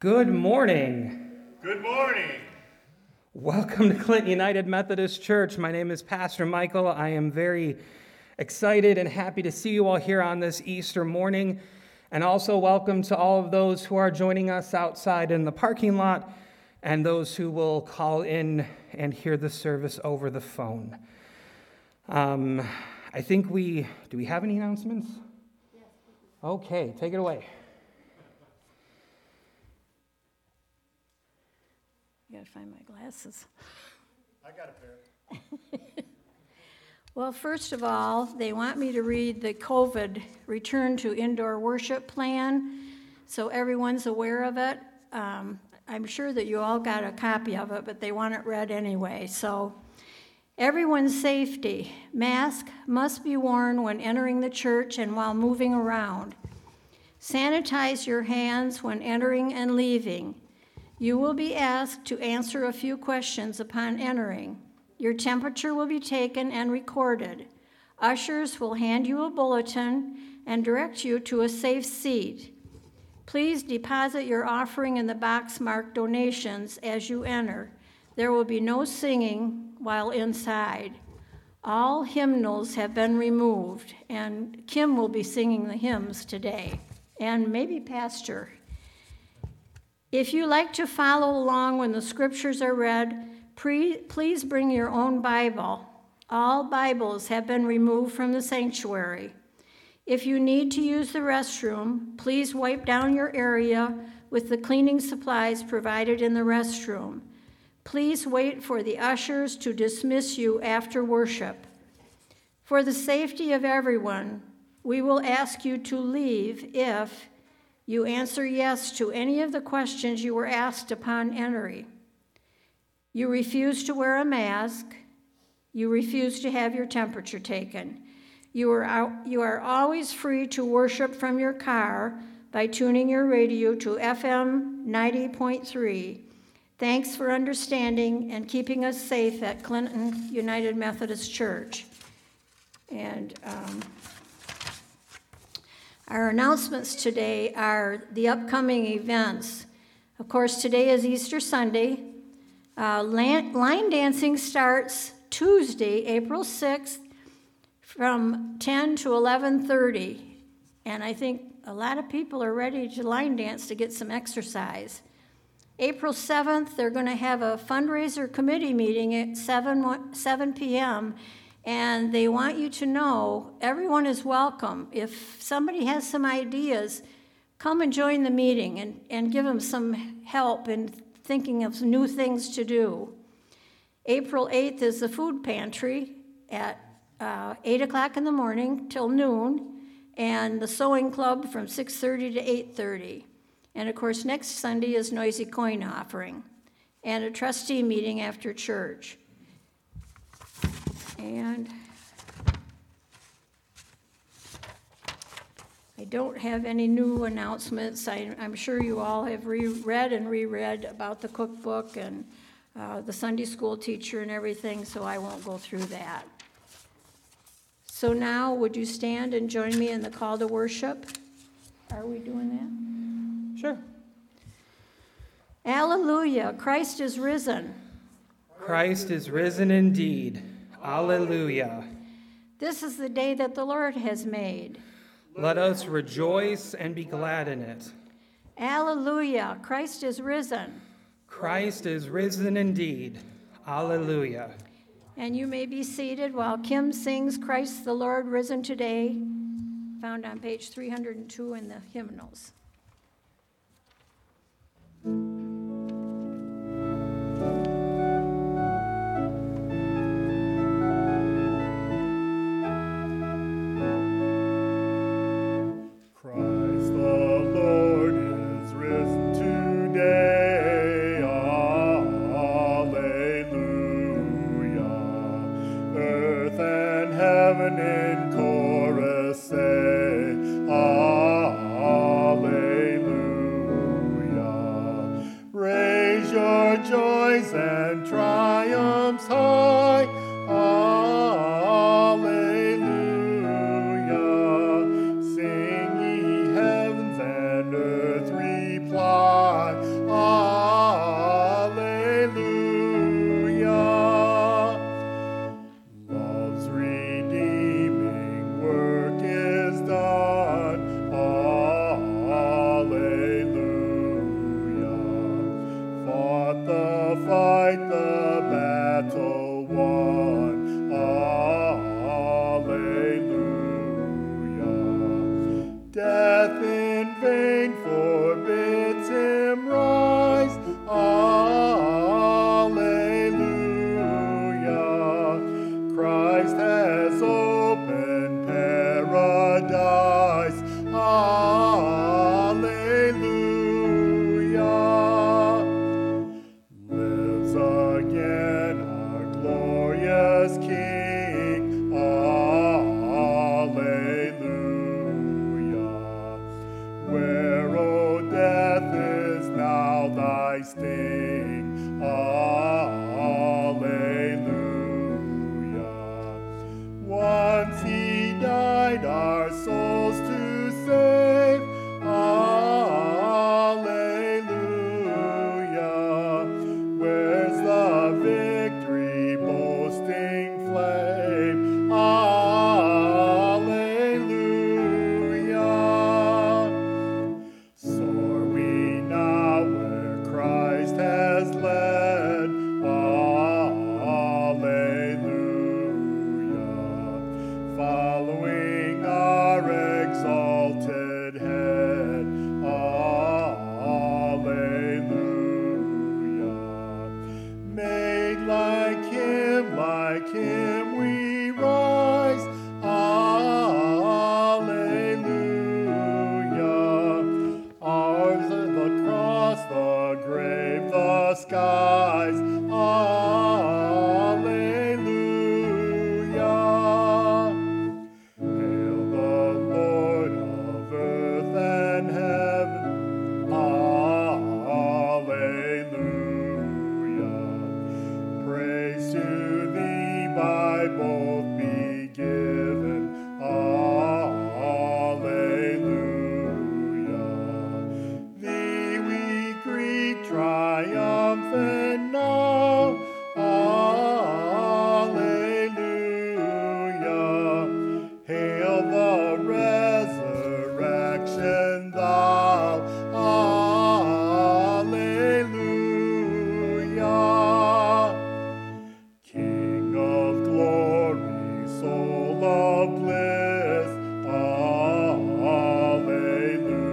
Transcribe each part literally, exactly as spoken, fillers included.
Good morning. Good morning. Welcome to Clinton United Methodist Church. My name is Pastor Michael. I am very excited and happy to see you all here on this Easter morning. And also welcome to all of those who are joining us outside in the parking lot and those who will call in and hear the service over the phone. Um, I think we, do we have any announcements? Yes. Okay, take it away. I gotta find my glasses. I got a pair. Well, first of all, they want me to read the COVID return to indoor worship plan, so everyone's aware of it. Um, I'm sure that you all got a copy of it, but they want it read anyway. So, everyone's safety. Mask must be worn when entering the church and while moving around. Sanitize your hands when entering and leaving. You will be asked to answer a few questions upon entering. Your temperature will be taken and recorded. Ushers will hand you a bulletin and direct you to a safe seat. Please deposit your offering in the box marked donations as you enter. There will be no singing while inside. All hymnals have been removed, and Kim will be singing the hymns today, and maybe Pastor. If you like to follow along when the scriptures are read, pre- please bring your own Bible. All Bibles have been removed from the sanctuary. If you need to use the restroom, please wipe down your area with the cleaning supplies provided in the restroom. Please wait for the ushers to dismiss you after worship. For the safety of everyone, we will ask you to leave if you answer yes to any of the questions you were asked upon entry. You refuse to wear a mask. You refuse to have your temperature taken. You are out, you are always free to worship from your car by tuning your radio to F M ninety point three. Thanks for understanding and keeping us safe at Clinton United Methodist Church. And um, Our announcements today are the upcoming events. Of course, today is Easter Sunday. Uh, line dancing starts Tuesday, April sixth, from ten to eleven thirty. And I think a lot of people are ready to line dance to get some exercise. April seventh, they're going to have a fundraiser committee meeting at seven p.m., and they want you to know everyone is welcome. If somebody has some ideas, come and join the meeting and, and give them some help in thinking of new things to do. April eighth is the food pantry at uh, eight o'clock in the morning till noon, and the sewing club from six thirty to eight thirty. And, of course, next Sunday is noisy coin offering and a trustee meeting after church. And I don't have any new announcements. I, I'm sure you all have reread and reread about the cookbook and uh, the Sunday school teacher and everything, so I won't go through that. So now, would you stand and join me in the call to worship? Are we doing that? Sure. Alleluia, Christ is risen. Christ is risen indeed. Alleluia. This is the day that the Lord has made. Let us rejoice and be glad in it. Alleluia. Christ is risen. Christ is risen indeed. Alleluia. And you may be seated while Kim sings Christ the Lord Risen Today, found on page three oh two in the hymnals. Hallelujah, sing ye heavens and earth reply. battle won. Alleluia. Death in vain forbids him rise. Alleluia. Christ has opened paradise. Sting. Alleluia. Once he died our souls to save. Alleluia. Where's the victory boasting flame? Alleluia. So are we now Christ has led, alleluia, following our exalted head, alleluia, made like him, like him we rise, alleluia, ours are the cross, the grave, the skies, alleluia. Hail the Lord of earth and heaven, alleluia. Praise to thee by both be given, alleluia. Triumphant now, alleluia. Hail the resurrection thou, alleluia. King of glory, soul of bliss, alleluia.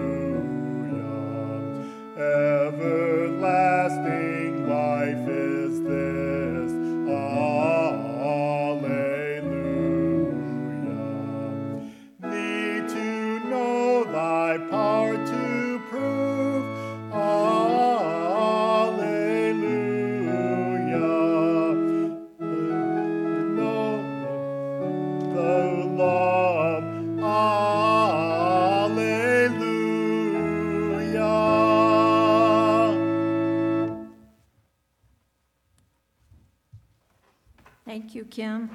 Ever Everlasting life is this, alleluia. Thee to know, thy power to prove, alleluia. Know the love, alleluia. Thank you, Kim.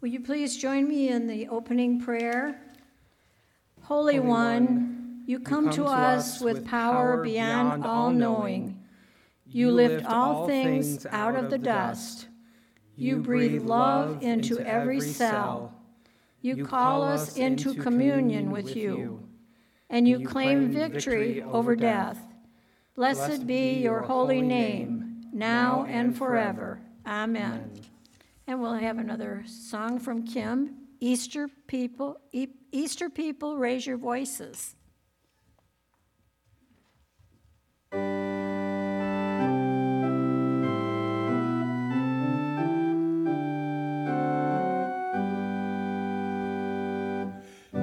Will you please join me in the opening prayer? Holy, Holy One, One, you come, you come to, to us with power beyond, beyond all knowing. You lift all things out of the dust. You breathe love into every cell. You call us into communion with you, and you claim victory over death. Blessed be your holy name, now and forever. Amen. Amen. And we'll have another song from Kim. Easter people, e- Easter people, raise your voices.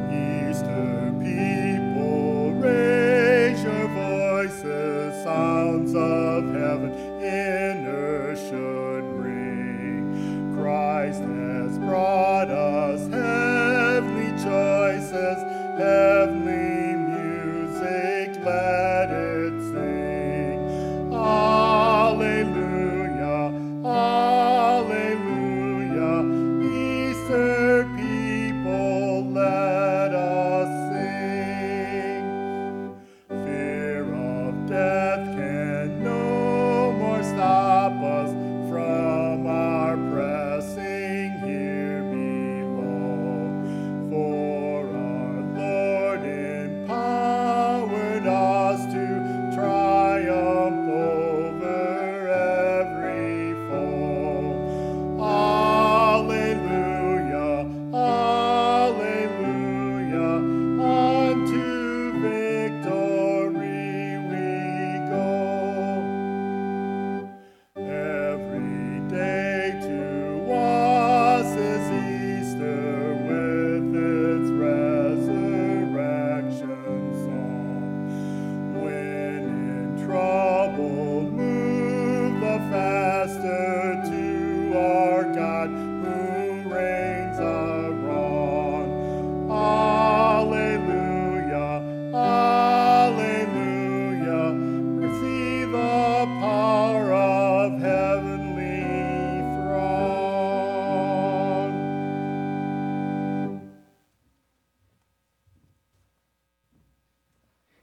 Easter people, raise your voices, sounds of heaven in earth should ring. Christ has brought us heavenly choices, heavenly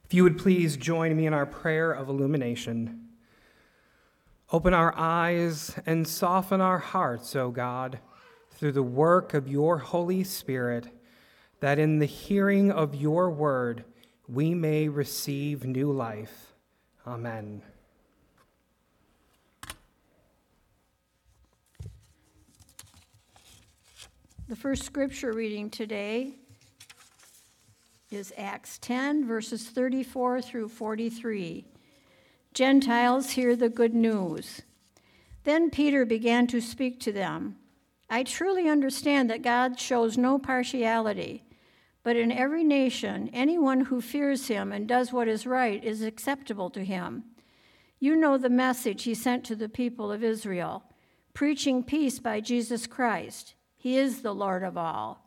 If you would please join me in our prayer of illumination. Open our eyes and soften our hearts, O God, through the work of your Holy Spirit, that in the hearing of your word we may receive new life. Amen. The first scripture reading today is Acts ten, verses thirty-four through forty-three. Gentiles hear the good news. Then Peter began to speak to them. I truly understand that God shows no partiality, but in every nation, anyone who fears him and does what is right is acceptable to him. You know the message he sent to the people of Israel, preaching peace by Jesus Christ. He is the Lord of all.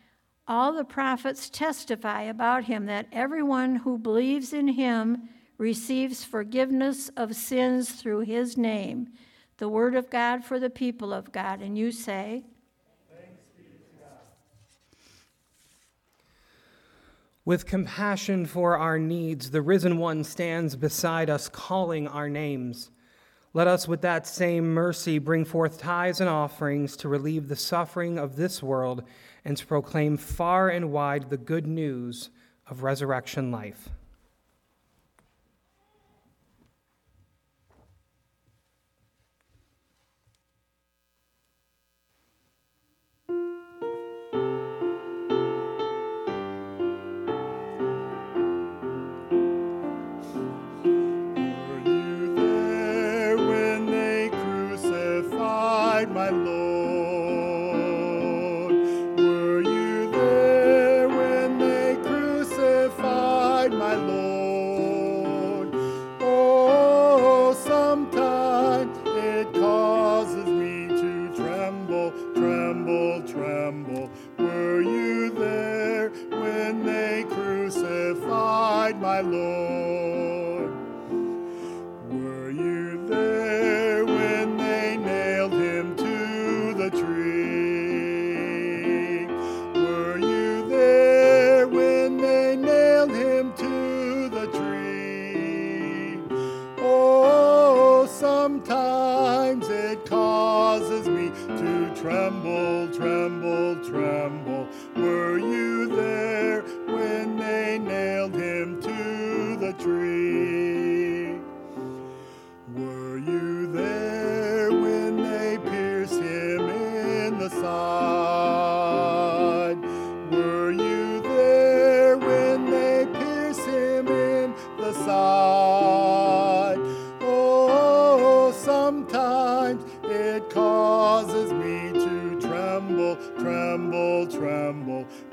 All the prophets testify about him that everyone who believes in him receives forgiveness of sins through his name. The word of God for the people of God. And you say, thanks be to God. With compassion for our needs, the risen one stands beside us, calling our names. Let us with that same mercy bring forth tithes and offerings to relieve the suffering of this world and to proclaim far and wide the good news of resurrection life.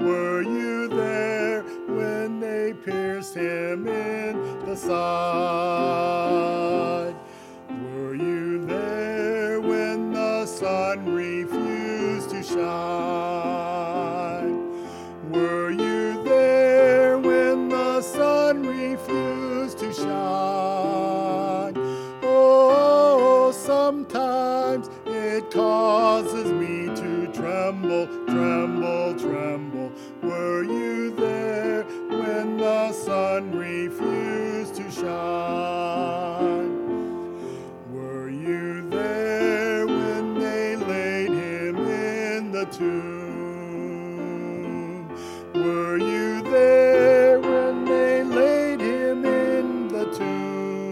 Were you there when they laid him in the tomb?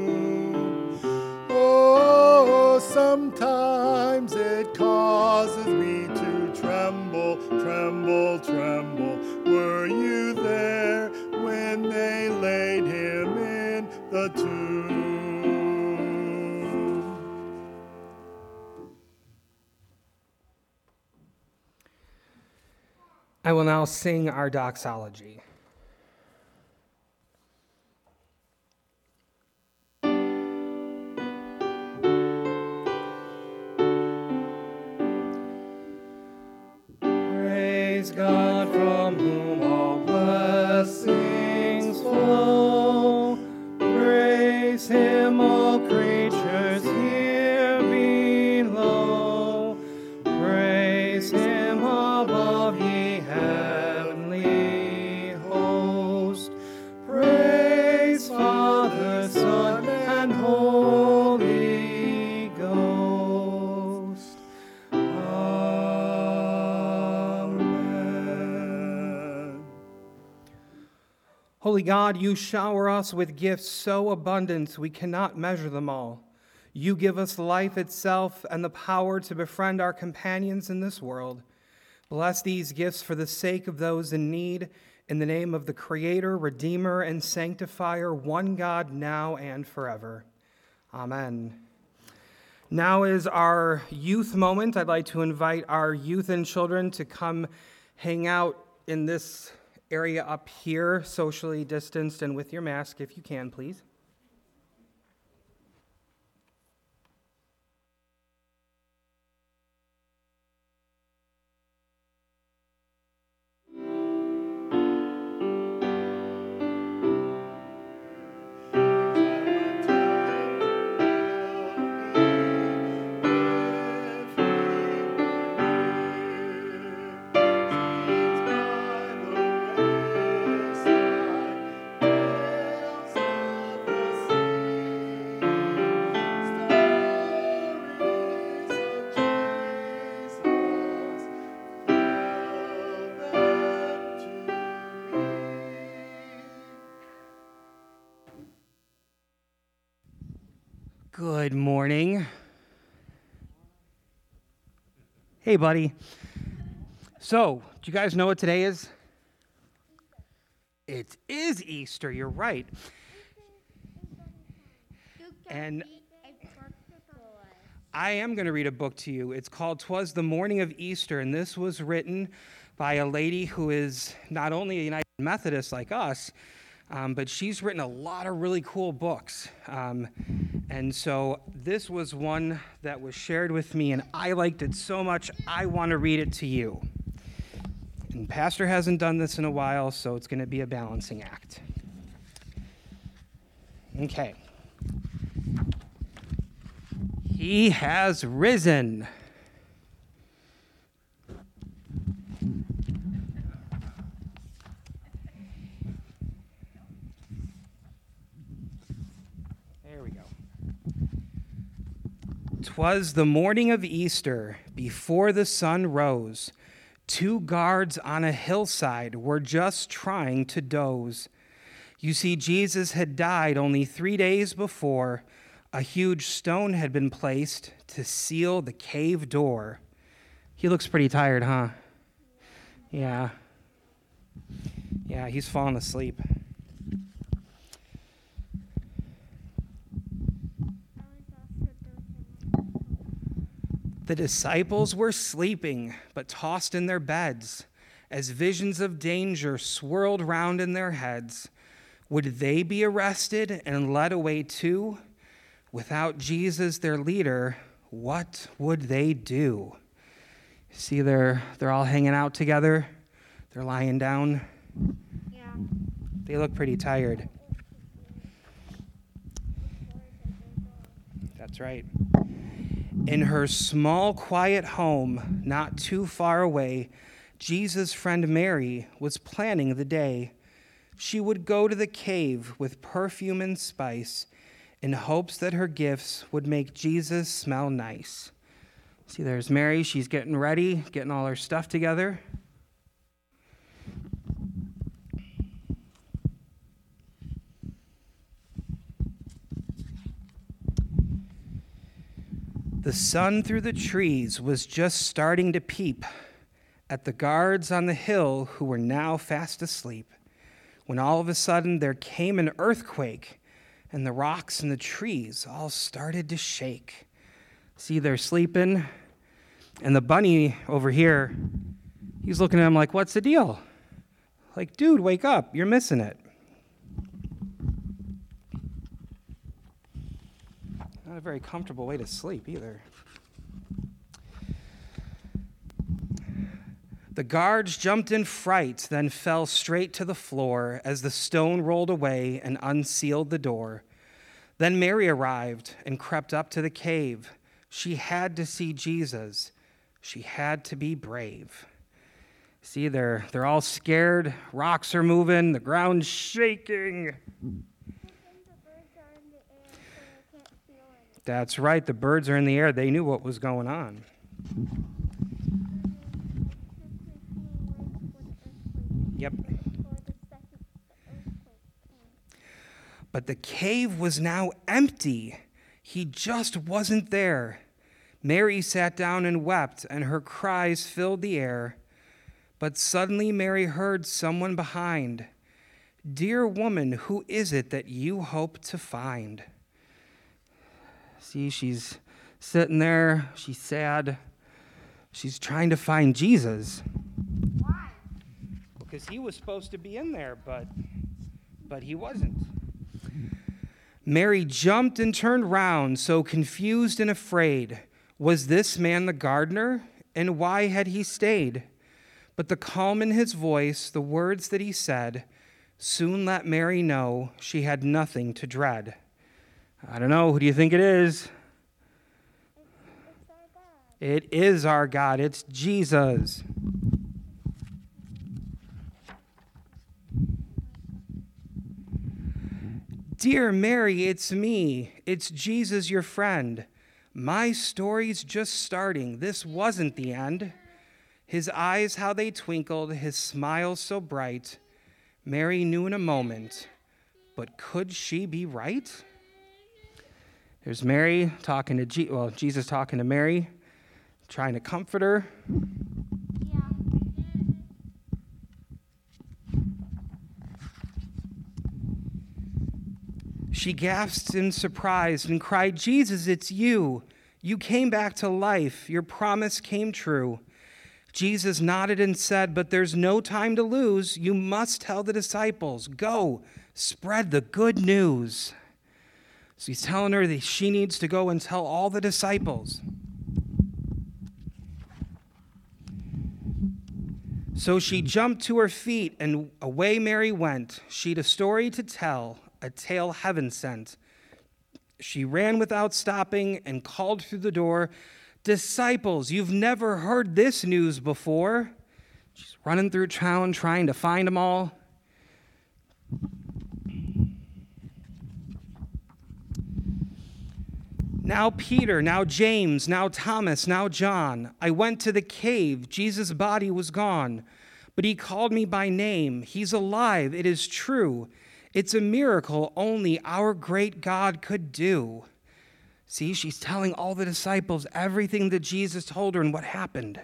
I will now sing our doxology. Praise God from whom all blessings flow. Praise him, all creatures here below. Praise him above, ye heavenly host. Praise Father, Son, and Holy Ghost. Amen. Holy God, you shower us with gifts so abundant we cannot measure them all. You give us life itself and the power to befriend our companions in this world. Bless these gifts for the sake of those in need, in the name of the Creator, Redeemer, and Sanctifier, one God, now and forever. Amen. Now is our youth moment. I'd like to invite our youth and children to come hang out in this area up here, socially distanced and with your mask, if you can, please. Good morning. Hey, buddy. So, do you guys know what today is? It is Easter, you're right. And I am going to read a book to you. It's called "'Twas the Morning of Easter," and this was written by a lady who is not only a United Methodist like us, Um, but she's written a lot of really cool books. Um, and so this was one that was shared with me, and I liked it so much, I want to read it to you. And Pastor hasn't done this in a while, so it's going to be a balancing act. Okay. He has risen. "'Twas the morning of Easter, before the sun rose. Two guards on a hillside were just trying to doze. You see, Jesus had died only three days before. A huge stone had been placed to seal the cave door." He looks pretty tired, huh? Yeah. Yeah, he's fallen asleep. The disciples were sleeping, but tossed in their beds, as visions of danger swirled round in their heads. Would they be arrested and led away too? Without Jesus, their leader, what would they do? See, they're, they're all hanging out together. They're lying down. Yeah. They look pretty tired. That's right. In her small, quiet home, not too far away, Jesus' friend Mary was planning the day. She would go to the cave with perfume and spice in hopes that her gifts would make Jesus smell nice. See, there's Mary. She's getting ready, getting all her stuff together. The sun through the trees was just starting to peep at the guards on the hill who were now fast asleep, when all of a sudden there came an earthquake, and the rocks and the trees all started to shake. See, they're sleeping, and the bunny over here, He's looking at him like, what's the deal? Like, dude, wake up. You're missing it. Not a very comfortable way to sleep either. The guards jumped in fright, then fell straight to the floor as the stone rolled away and unsealed the door. Then Mary arrived and crept up to the cave. She had to see Jesus. She had to be brave. See, they're, they're all scared. Rocks are moving. The ground's shaking. That's right. The birds are in the air. They knew what was going on. Yep. But the cave was now empty. He just wasn't there. Mary sat down and wept, and her cries filled the air. But suddenly Mary heard someone behind. "Dear woman, who is it that you hope to find?" See, she's sitting there. She's sad. She's trying to find Jesus. Because he was supposed to be in there, but but he wasn't. Mary jumped and turned round, so confused and afraid. Was this man the gardener? And why had he stayed? But the calm in his voice, the words that he said, soon let Mary know she had nothing to dread. I don't know. Who do you think it is? It is our God. It's Jesus. "Dear Mary, it's me. It's Jesus, your friend. My story's just starting. This wasn't the end." His eyes, how they twinkled, his smile so bright. Mary knew in a moment, but could she be right? There's Mary talking to Je- well, Jesus talking to Mary, trying to comfort her. She gasped in surprise and cried, "Jesus, it's you. You came back to life. Your promise came true." Jesus nodded and said, "But there's no time to lose. You must tell the disciples. Go, spread the good news." So he's telling her that she needs to go and tell all the disciples. So she jumped to her feet, and away Mary went. She'd a story to tell, a tale heaven sent. She ran without stopping and called through the door, "Disciples, you've never heard this news before." She's running through town trying to find them all. "Now Peter, now James, now Thomas, now John. I went to the cave. Jesus' body was gone. But he called me by name. He's alive. It is true. It's a miracle only our great God could do." See, she's telling all the disciples everything that Jesus told her and what happened.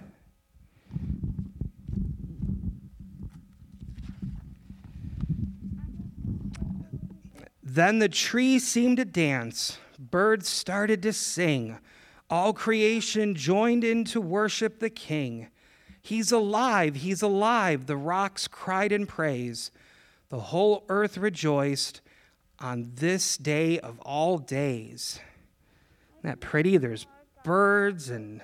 Then the tree seemed to dance. Birds started to sing. All creation joined in to worship the King. "He's alive, he's alive," the rocks cried in praise. The whole earth rejoiced on this day of all days. Isn't that pretty? There's birds and...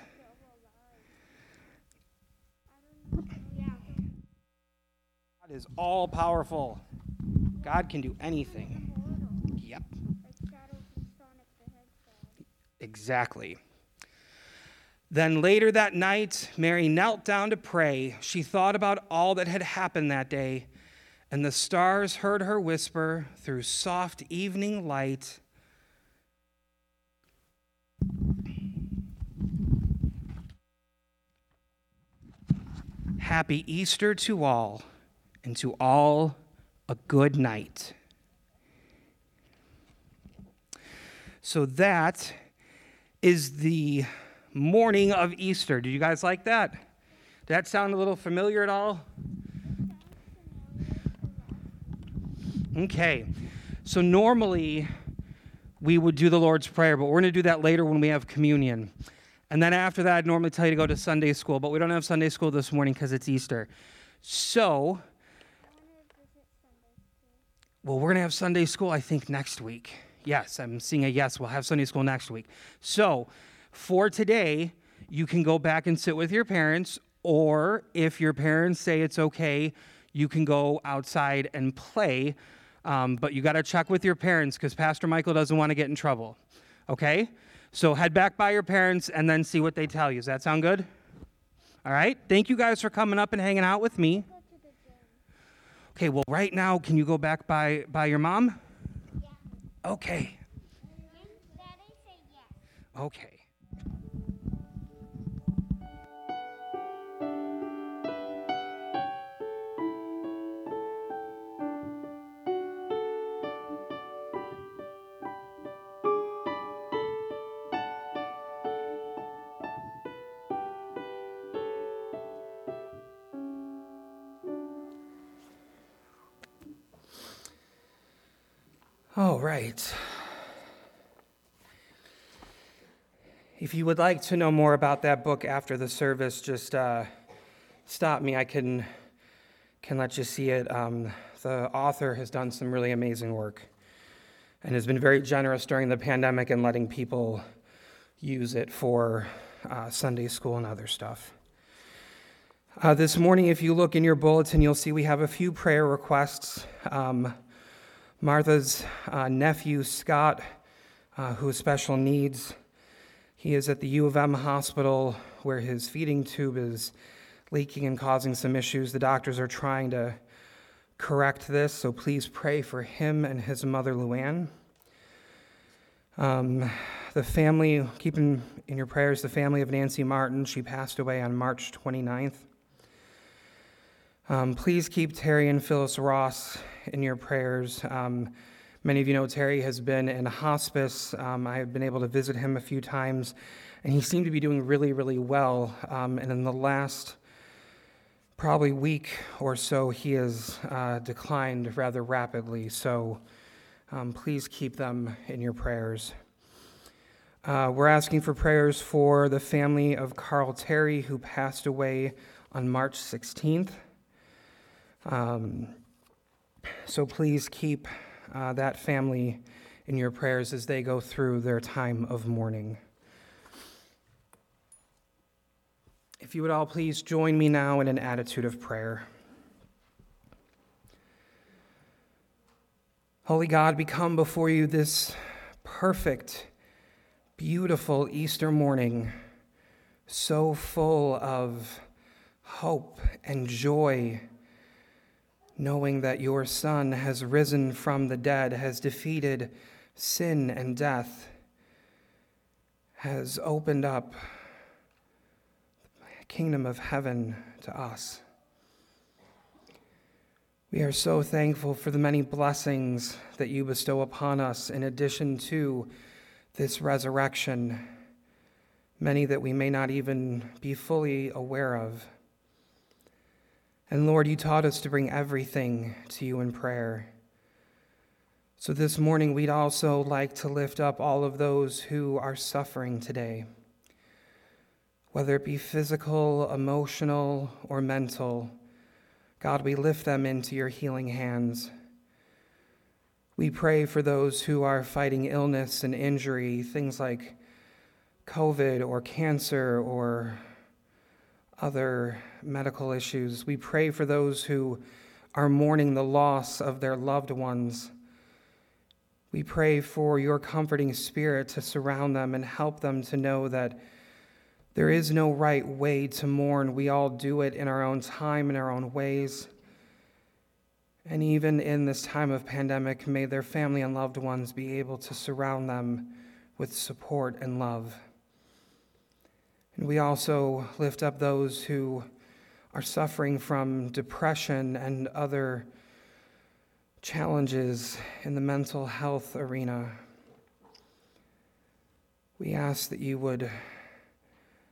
God is all powerful. God can do anything. Yep. Exactly. Then later that night, Mary knelt down to pray. She thought about all that had happened that day. And the stars heard her whisper through soft evening light. Happy Easter to all, and to all a good night. So that is the morning of Easter. Did you guys like that? Did that sound a little familiar at all? Okay, so normally we would do the Lord's Prayer, but we're going to do that later when we have communion. And then after that, I'd normally tell you to go to Sunday school, but we don't have Sunday school this morning because it's Easter. So, well, we're going to have Sunday school, I think, next week. Yes, I'm seeing a yes. We'll have Sunday school next week. So, for today, you can go back and sit with your parents, or if your parents say it's okay, you can go outside and play. Um, but you got to check with your parents because Pastor Michael doesn't want to get in trouble. Okay? So head back by your parents and then see what they tell you. Does that sound good? All right. Thank you guys for coming up and hanging out with me. Okay, well, right now, can you go back by, by your mom? Yeah. Okay. Daddy say yes. Okay. All right. If you would like to know more about that book after the service, just uh, stop me. I can can let you see it. Um, the author has done some really amazing work and has been very generous during the pandemic in letting people use it for uh, Sunday school and other stuff. Uh, this morning, if you look in your bulletin, you'll see we have a few prayer requests. Um, Martha's uh, nephew, Scott, uh, who has special needs. He is at the U of M hospital where his feeding tube is leaking and causing some issues. The doctors are trying to correct this, so please pray for him and his mother, Luann. Um, the family, keep in, in your prayers, the family of Nancy Martin. She passed away on March twenty-ninth. Um, please keep Terry and Phyllis Ross in your prayers. Um, many of you know Terry has been in hospice. Um, I have been able to visit him a few times, and he seemed to be doing really, really well. Um, and in the last probably week or so, he has uh, declined rather rapidly. So um, please keep them in your prayers. Uh, we're asking for prayers for the family of Carl Terry, who passed away on March sixteenth. Um, so please keep uh, that family in your prayers as they go through their time of mourning. If you would all please join me now in an attitude of prayer. Holy God, we come before you this perfect, beautiful Easter morning, so full of hope and joy, knowing that your Son has risen from the dead, has defeated sin and death, has opened up the kingdom of heaven to us. We are so thankful for the many blessings that you bestow upon us in addition to this resurrection, many that we may not even be fully aware of. And Lord, you taught us to bring everything to you in prayer. So this morning, we'd also like to lift up all of those who are suffering today, whether it be physical, emotional, or mental. God, we lift them into your healing hands. We pray for those who are fighting illness and injury, things like COVID or cancer or other medical issues. We pray for those who are mourning the loss of their loved ones. We pray for your comforting spirit to surround them and help them to know that there is no right way to mourn. We all do it in our own time, in our own ways. And even in this time of pandemic, may their family and loved ones be able to surround them with support and love. And we also lift up those who are suffering from depression and other challenges in the mental health arena. We ask that you would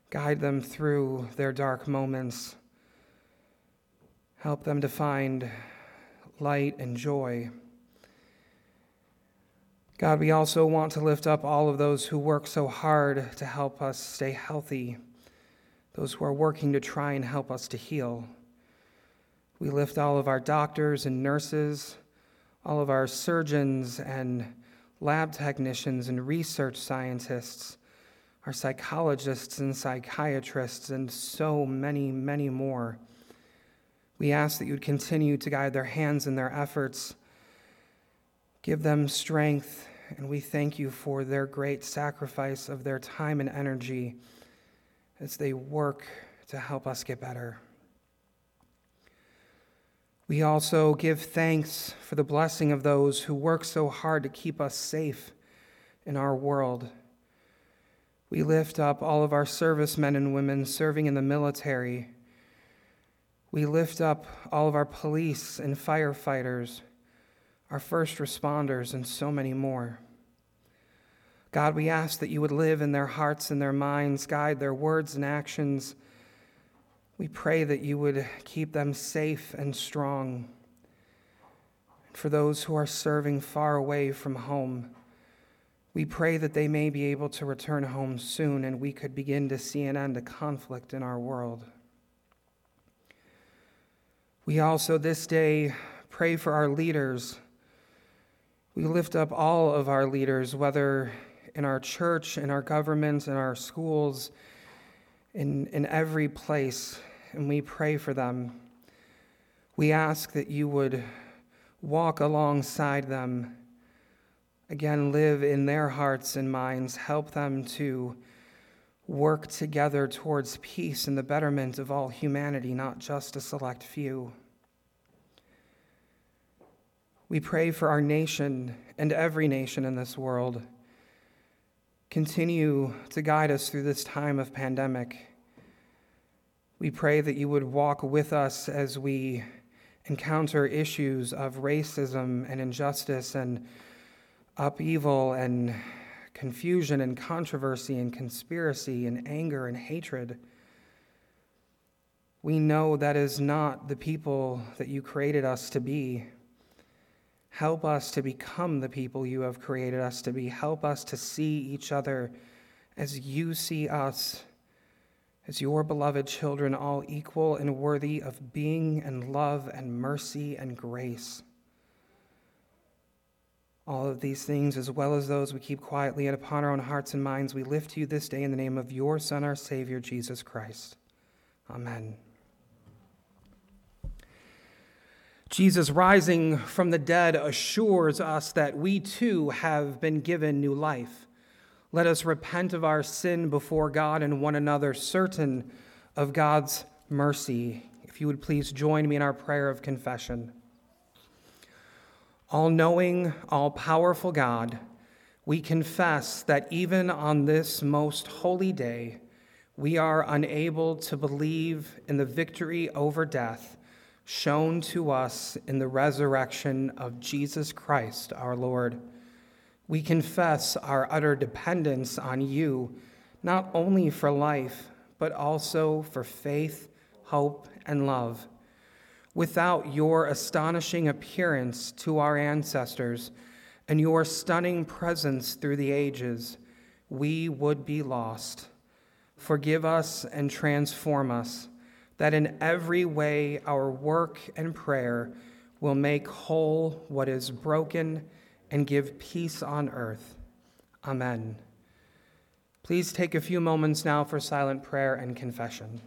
guide them through their dark moments, help them to find light and joy. God, we also want to lift up all of those who work so hard to help us stay healthy, those who are working to try and help us to heal. We lift all of our doctors and nurses, all of our surgeons and lab technicians and research scientists, our psychologists and psychiatrists, and so many, many more. We ask that you'd continue to guide their hands in their efforts. Give them strength, and we thank you for their great sacrifice of their time and energy as they work to help us get better. We also give thanks for the blessing of those who work so hard to keep us safe in our world. We lift up all of our servicemen and women serving in the military. We lift up all of our police and firefighters, our first responders, and so many more. God, we ask that you would live in their hearts and their minds, guide their words and actions. We pray that you would keep them safe and strong. And for those who are serving far away from home, we pray that they may be able to return home soon and we could begin to see an end to conflict in our world. We also this day pray for our leaders. We lift up all of our leaders, whether in our church, in our government, in our schools, In, in every place, and we pray for them. We ask that you would walk alongside them, again, live in their hearts and minds, help them to work together towards peace and the betterment of all humanity, not just a select few. We pray for our nation and every nation in this world. Continue to guide us through this time of pandemic. We pray that you would walk with us as we encounter issues of racism and injustice and upheaval and confusion and controversy and conspiracy and anger and hatred. We know that is not the people that you created us to be. Help us to become the people you have created us to be. Help us to see each other as you see us, as your beloved children, all equal and worthy of being and love and mercy and grace. All of these things, as well as those we keep quietly and upon our own hearts and minds, we lift to you this day in the name of your Son, our Savior, Jesus Christ. Amen. Jesus, rising from the dead, assures us that we too have been given new life. Let us repent of our sin before God and one another, certain of God's mercy. If you would please join me in our prayer of confession. All-knowing, all-powerful God, we confess that even on this most holy day, we are unable to believe in the victory over death shown to us in the resurrection of Jesus Christ, our Lord. We confess our utter dependence on you, not only for life, but also for faith, hope, and love. Without your astonishing appearance to our ancestors and your stunning presence through the ages, we would be lost. Forgive us and transform us, that in every way our work and prayer will make whole what is broken and give peace on earth. Amen. Please take a few moments now for silent prayer and confession.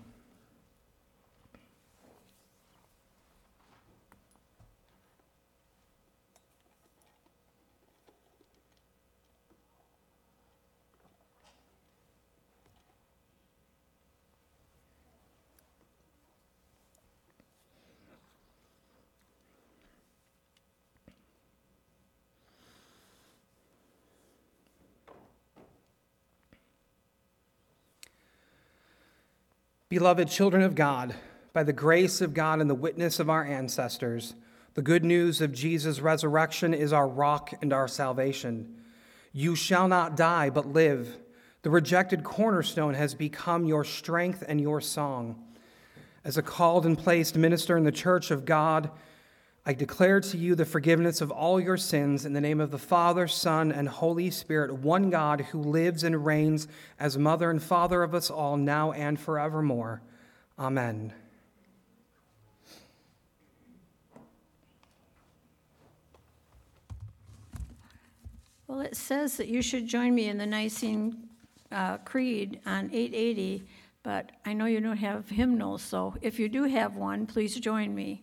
Beloved children of God, by the grace of God and the witness of our ancestors, the good news of Jesus' resurrection is our rock and our salvation. You shall not die, but live. The rejected cornerstone has become your strength and your song. As a called and placed minister in the church of God, I declare to you the forgiveness of all your sins in the name of the Father, Son, and Holy Spirit, one God who lives and reigns as mother and father of us all, now and forevermore. Amen. Well, it says that you should join me in the Nicene uh, Creed on eight eighty, but I know you don't have hymnals, so if you do have one, please join me.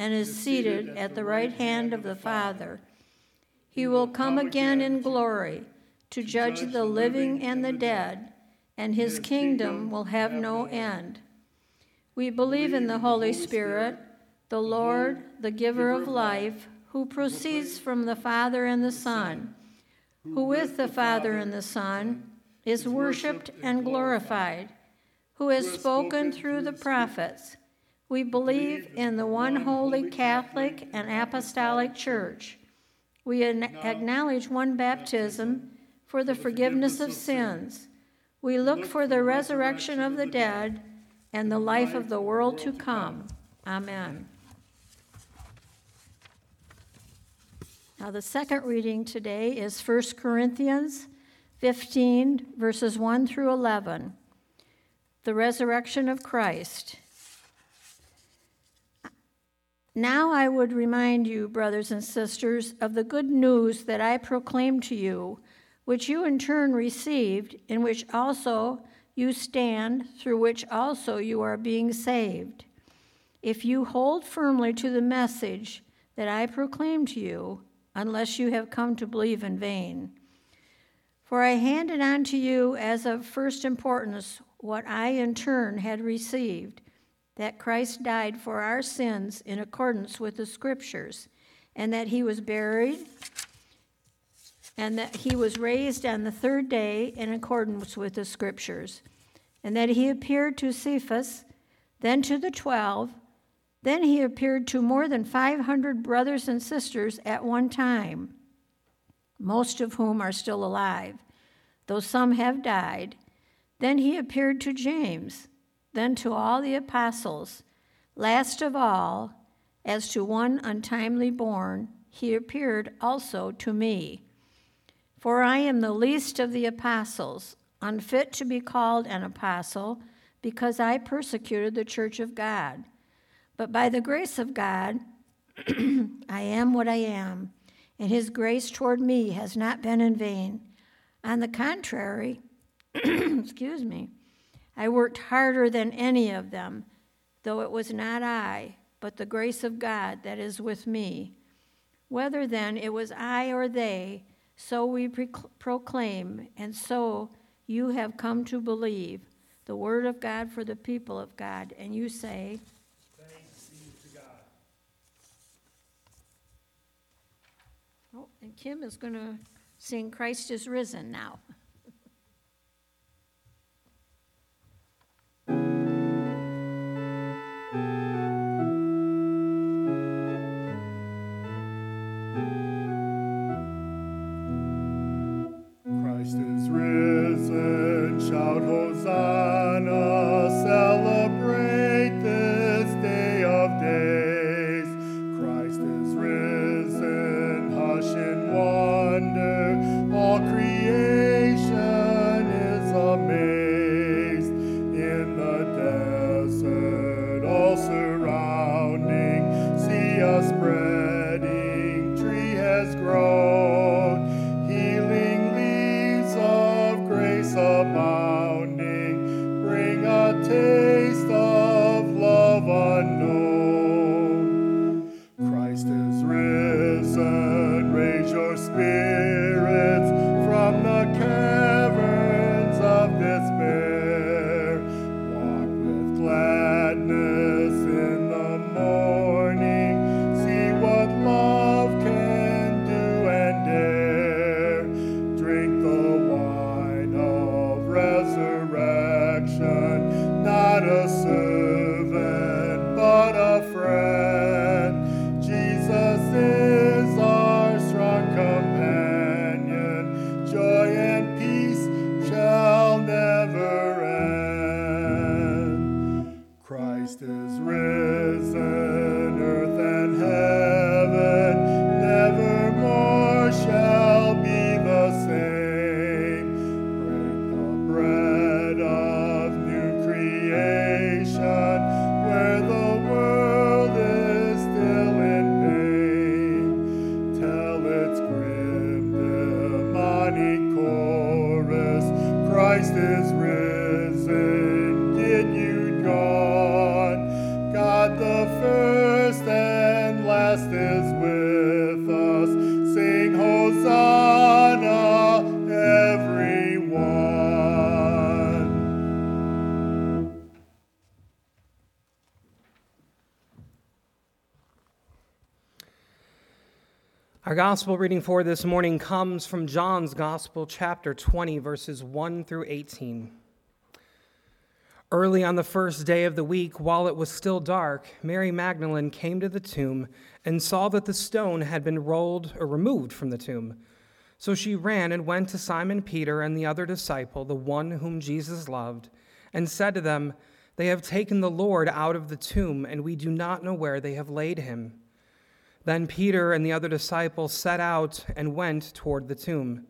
and is seated at the right hand of the Father. He will come again in glory to judge the living and the dead, and his kingdom will have no end. We believe in the Holy Spirit, the Lord, the giver of life, who proceeds from the Father and the Son, who with the Father and the Son is worshipped and glorified, who has spoken through the prophets. We believe in the one holy Catholic and Apostolic Church. We acknowledge one baptism for the forgiveness of sins. We look for the resurrection of the dead and the life of the world to come. Amen. Now the second reading today is First Corinthians fifteen, verses one through eleven, the resurrection of Christ. Now I would remind you, brothers and sisters, of the good news that I proclaimed to you, which you in turn received, in which also you stand, through which also you are being saved. If you hold firmly to the message that I proclaimed to you, unless you have come to believe in vain. For I handed on to you as of first importance what I in turn had received, that Christ died for our sins in accordance with the Scriptures, and that he was buried, and that he was raised on the third day in accordance with the Scriptures, and that he appeared to Cephas, then to the twelve, then he appeared to more than five hundred brothers and sisters at one time, most of whom are still alive, though some have died. Then he appeared to James, then to all the apostles. Last of all, as to one untimely born, he appeared also to me. For I am the least of the apostles, unfit to be called an apostle, because I persecuted the church of God. But by the grace of God, I am what I am, and his grace toward me has not been in vain. On the contrary, excuse me, I worked harder than any of them, though it was not I, but the grace of God that is with me. Whether then it was I or they, so we proclaim, and so you have come to believe the word of God for the people of God. And you say, thanks be to God. Oh, and Kim is going to sing Christ is Risen now. Wonder all creation. Our gospel reading for this morning comes from John's Gospel, chapter twenty, verses one through eighteen. Early on the first day of the week, while it was still dark, Mary Magdalene came to the tomb and saw that the stone had been rolled or removed from the tomb. So she ran and went to Simon Peter and the other disciple, the one whom Jesus loved, and said to them, "They have taken the Lord out of the tomb, and we do not know where they have laid him." Then Peter and the other disciple set out and went toward the tomb.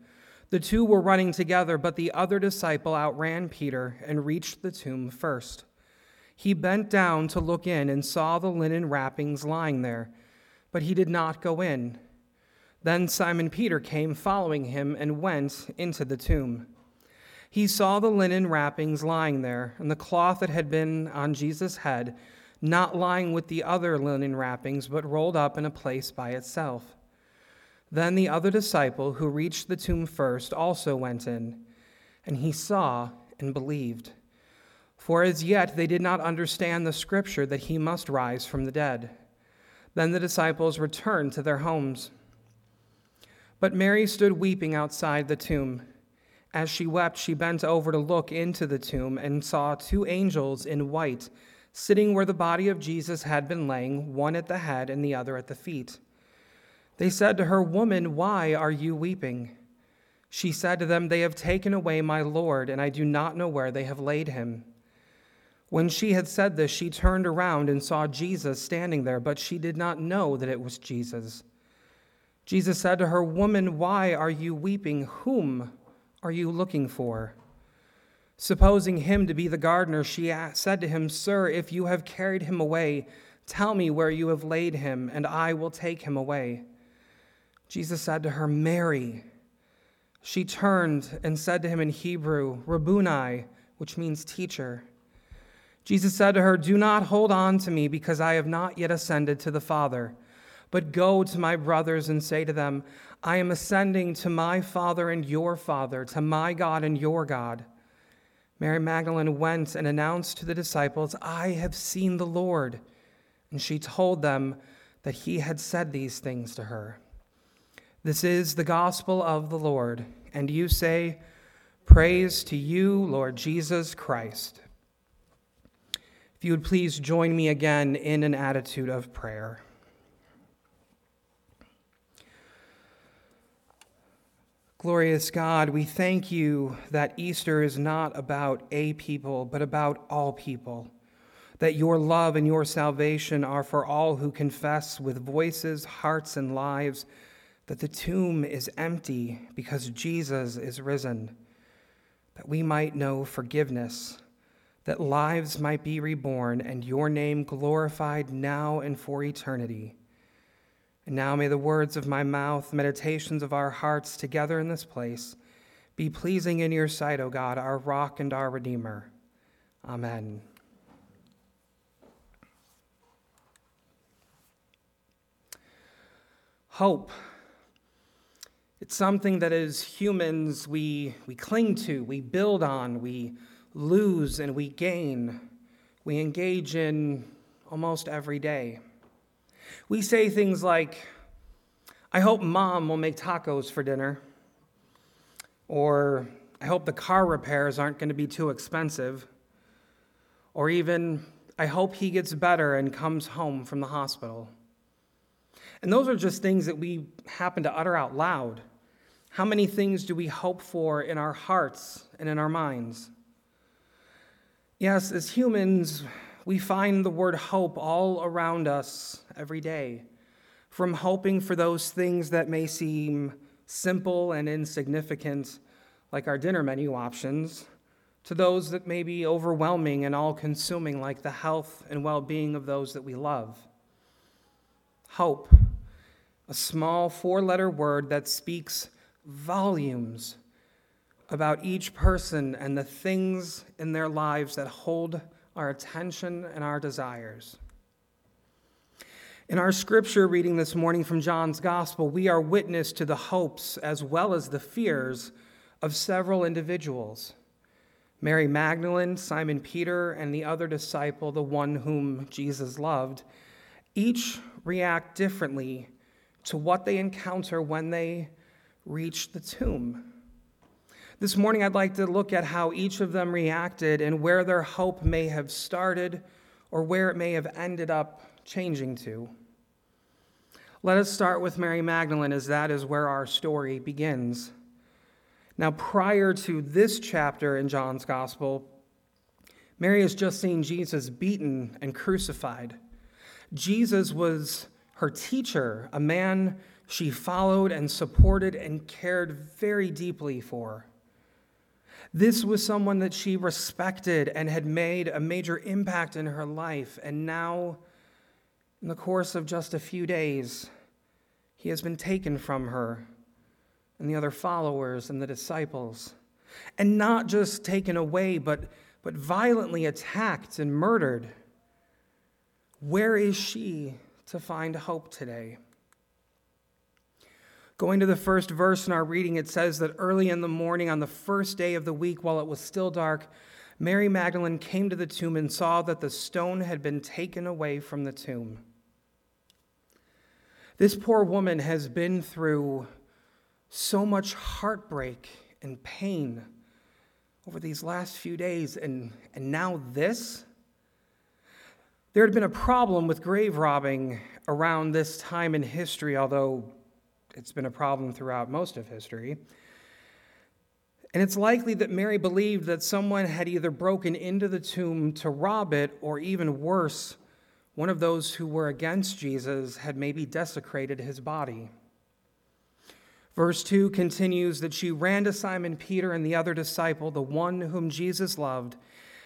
The two were running together, but the other disciple outran Peter and reached the tomb first. He bent down to look in and saw the linen wrappings lying there, but he did not go in. Then Simon Peter came following him and went into the tomb. He saw the linen wrappings lying there, and the cloth that had been on Jesus' head, not lying with the other linen wrappings, but rolled up in a place by itself. Then the other disciple, who reached the tomb first, also went in, and he saw and believed. For as yet they did not understand the scripture that he must rise from the dead. Then the disciples returned to their homes. But Mary stood weeping outside the tomb. As she wept, she bent over to look into the tomb and saw two angels in white, sitting where the body of Jesus had been laying, one at the head and the other at the feet. They said to her, "Woman, why are you weeping?" She said to them, "They have taken away my Lord, and I do not know where they have laid him." When she had said this, she turned around and saw Jesus standing there, but she did not know that it was Jesus. Jesus said to her, "Woman, why are you weeping? Whom are you looking for?" Supposing him to be the gardener, she said to him, "Sir, if you have carried him away, tell me where you have laid him, and I will take him away." Jesus said to her, "Mary." She turned and said to him in Hebrew, "Rabboni," which means teacher. Jesus said to her, "Do not hold on to me, because I have not yet ascended to the Father. But go to my brothers and say to them, I am ascending to my Father and your Father, to my God and your God." Mary Magdalene went and announced to the disciples, "I have seen the Lord." And she told them that he had said these things to her. This is the gospel of the Lord. And you say, "Praise to you, Lord Jesus Christ." If you would please join me again in an attitude of prayer. Glorious God, we thank you that Easter is not about a people, but about all people, that your love and your salvation are for all who confess with voices, hearts, and lives that the tomb is empty because Jesus is risen, that we might know forgiveness, that lives might be reborn, and your name glorified now and for eternity. And now may the words of my mouth, meditations of our hearts together in this place, be pleasing in your sight, O God, our rock and our redeemer. Amen. Hope. It's something that as humans we, we cling to, we build on, we lose and we gain, we engage in almost every day. We say things like, "I hope Mom will make tacos for dinner," or "I hope the car repairs aren't going to be too expensive," or even, "I hope he gets better and comes home from the hospital." And those are just things that we happen to utter out loud. How many things do we hope for in our hearts and in our minds? Yes, as humans, we find the word hope all around us every day, from hoping for those things that may seem simple and insignificant, like our dinner menu options, to those that may be overwhelming and all-consuming, like the health and well-being of those that we love. Hope, a small four-letter word that speaks volumes about each person and the things in their lives that hold our attention and our desires. In our scripture reading this morning from John's Gospel, we are witness to the hopes as well as the fears of several individuals: Mary Magdalene, Simon Peter, and the other disciple, the one whom Jesus loved. Each react differently to what they encounter when they reach the tomb. This morning, I'd like to look at how each of them reacted and where their hope may have started or where it may have ended up changing to. Let us start with Mary Magdalene, as that is where our story begins. Now, prior to this chapter in John's Gospel, Mary has just seen Jesus beaten and crucified. Jesus was her teacher, a man she followed and supported and cared very deeply for. This was someone that she respected and had made a major impact in her life, and now, in the course of just a few days, he has been taken from her and the other followers and the disciples, and not just taken away, but, but violently attacked and murdered. Where is she to find hope today? Going to the first verse in our reading, it says that early in the morning on the first day of the week, while it was still dark, Mary Magdalene came to the tomb and saw that the stone had been taken away from the tomb. This poor woman has been through so much heartbreak and pain over these last few days, and, and now this? There had been a problem with grave robbing around this time in history, although it's been a problem throughout most of history. And it's likely that Mary believed that someone had either broken into the tomb to rob it, or even worse, one of those who were against Jesus had maybe desecrated his body. Verse two continues that she ran to Simon Peter and the other disciple, the one whom Jesus loved,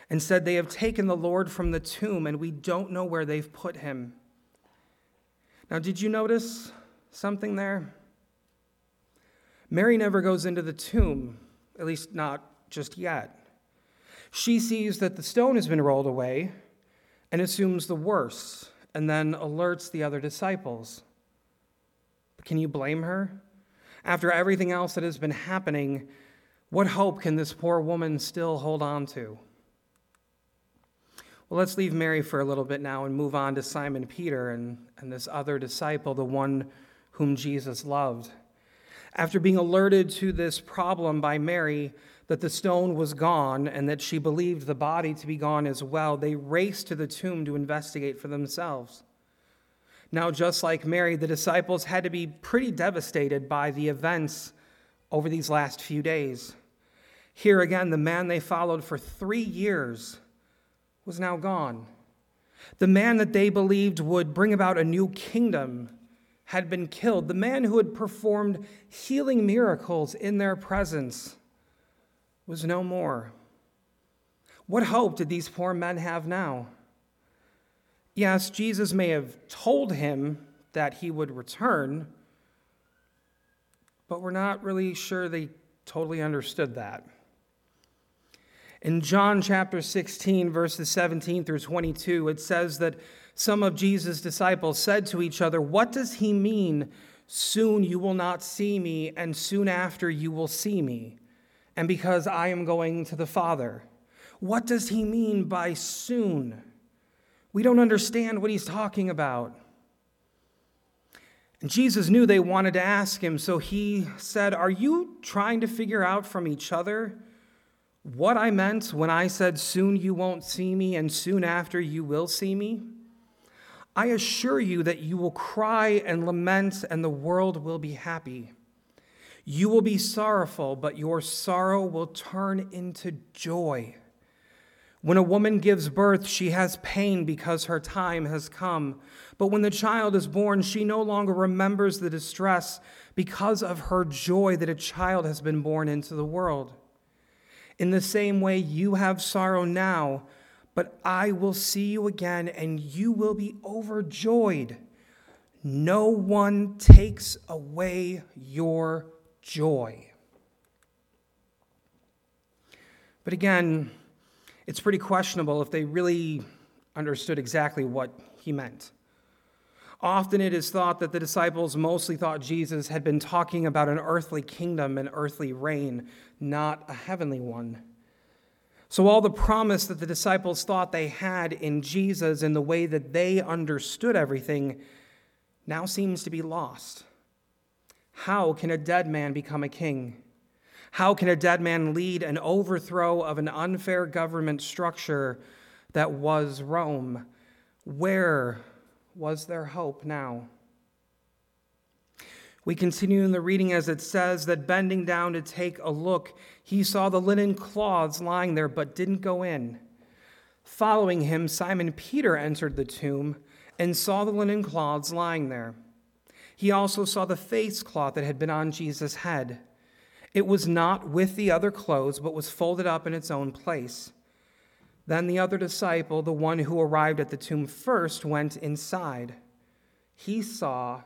and said, "They have taken the Lord from the tomb, and we don't know where they've put him." Now, did you notice something there? Mary never goes into the tomb, at least not just yet. She sees that the stone has been rolled away and assumes the worst, and then alerts the other disciples. But can you blame her? After everything else that has been happening, what hope can this poor woman still hold on to? Well, let's leave Mary for a little bit now and move on to Simon Peter and, and this other disciple, the one whom Jesus loved. After being alerted to this problem by Mary, that the stone was gone and that she believed the body to be gone as well, they raced to the tomb to investigate for themselves. Now, just like Mary, the disciples had to be pretty devastated by the events over these last few days. Here again, the man they followed for three years was now gone. The man that they believed would bring about a new kingdom had been killed. The man who had performed healing miracles in their presence was no more. What hope did these poor men have now? Yes, Jesus may have told him that he would return, but we're not really sure they totally understood that. In John chapter sixteen, verses seventeen through twenty-two, it says that some of Jesus' disciples said to each other, "What does he mean, 'Soon you will not see me, and soon after you will see me, and because I am going to the Father?" What does he mean by soon? We don't understand what he's talking about. And Jesus knew they wanted to ask him, so he said, "Are you trying to figure out from each other what I meant when I said, 'Soon you won't see me, and soon after you will see me'? I assure you that you will cry and lament, and the world will be happy. You will be sorrowful, but your sorrow will turn into joy. When a woman gives birth, she has pain because her time has come. But when the child is born, she no longer remembers the distress because of her joy that a child has been born into the world. In the same way, you have sorrow now, but I will see you again, and you will be overjoyed. No one takes away your joy." But again, it's pretty questionable if they really understood exactly what he meant. Often it is thought that the disciples mostly thought Jesus had been talking about an earthly kingdom and earthly reign, not a heavenly one. So all the promise that the disciples thought they had in Jesus and the way that they understood everything now seems to be lost. How can a dead man become a king? How can a dead man lead an overthrow of an unfair government structure that was Rome? Where was their hope now? We continue in the reading as it says that bending down to take a look, he saw the linen cloths lying there, but didn't go in. Following him, Simon Peter entered the tomb and saw the linen cloths lying there. He also saw the face cloth that had been on Jesus' head. It was not with the other clothes, but was folded up in its own place. Then the other disciple, the one who arrived at the tomb first, went inside. He saw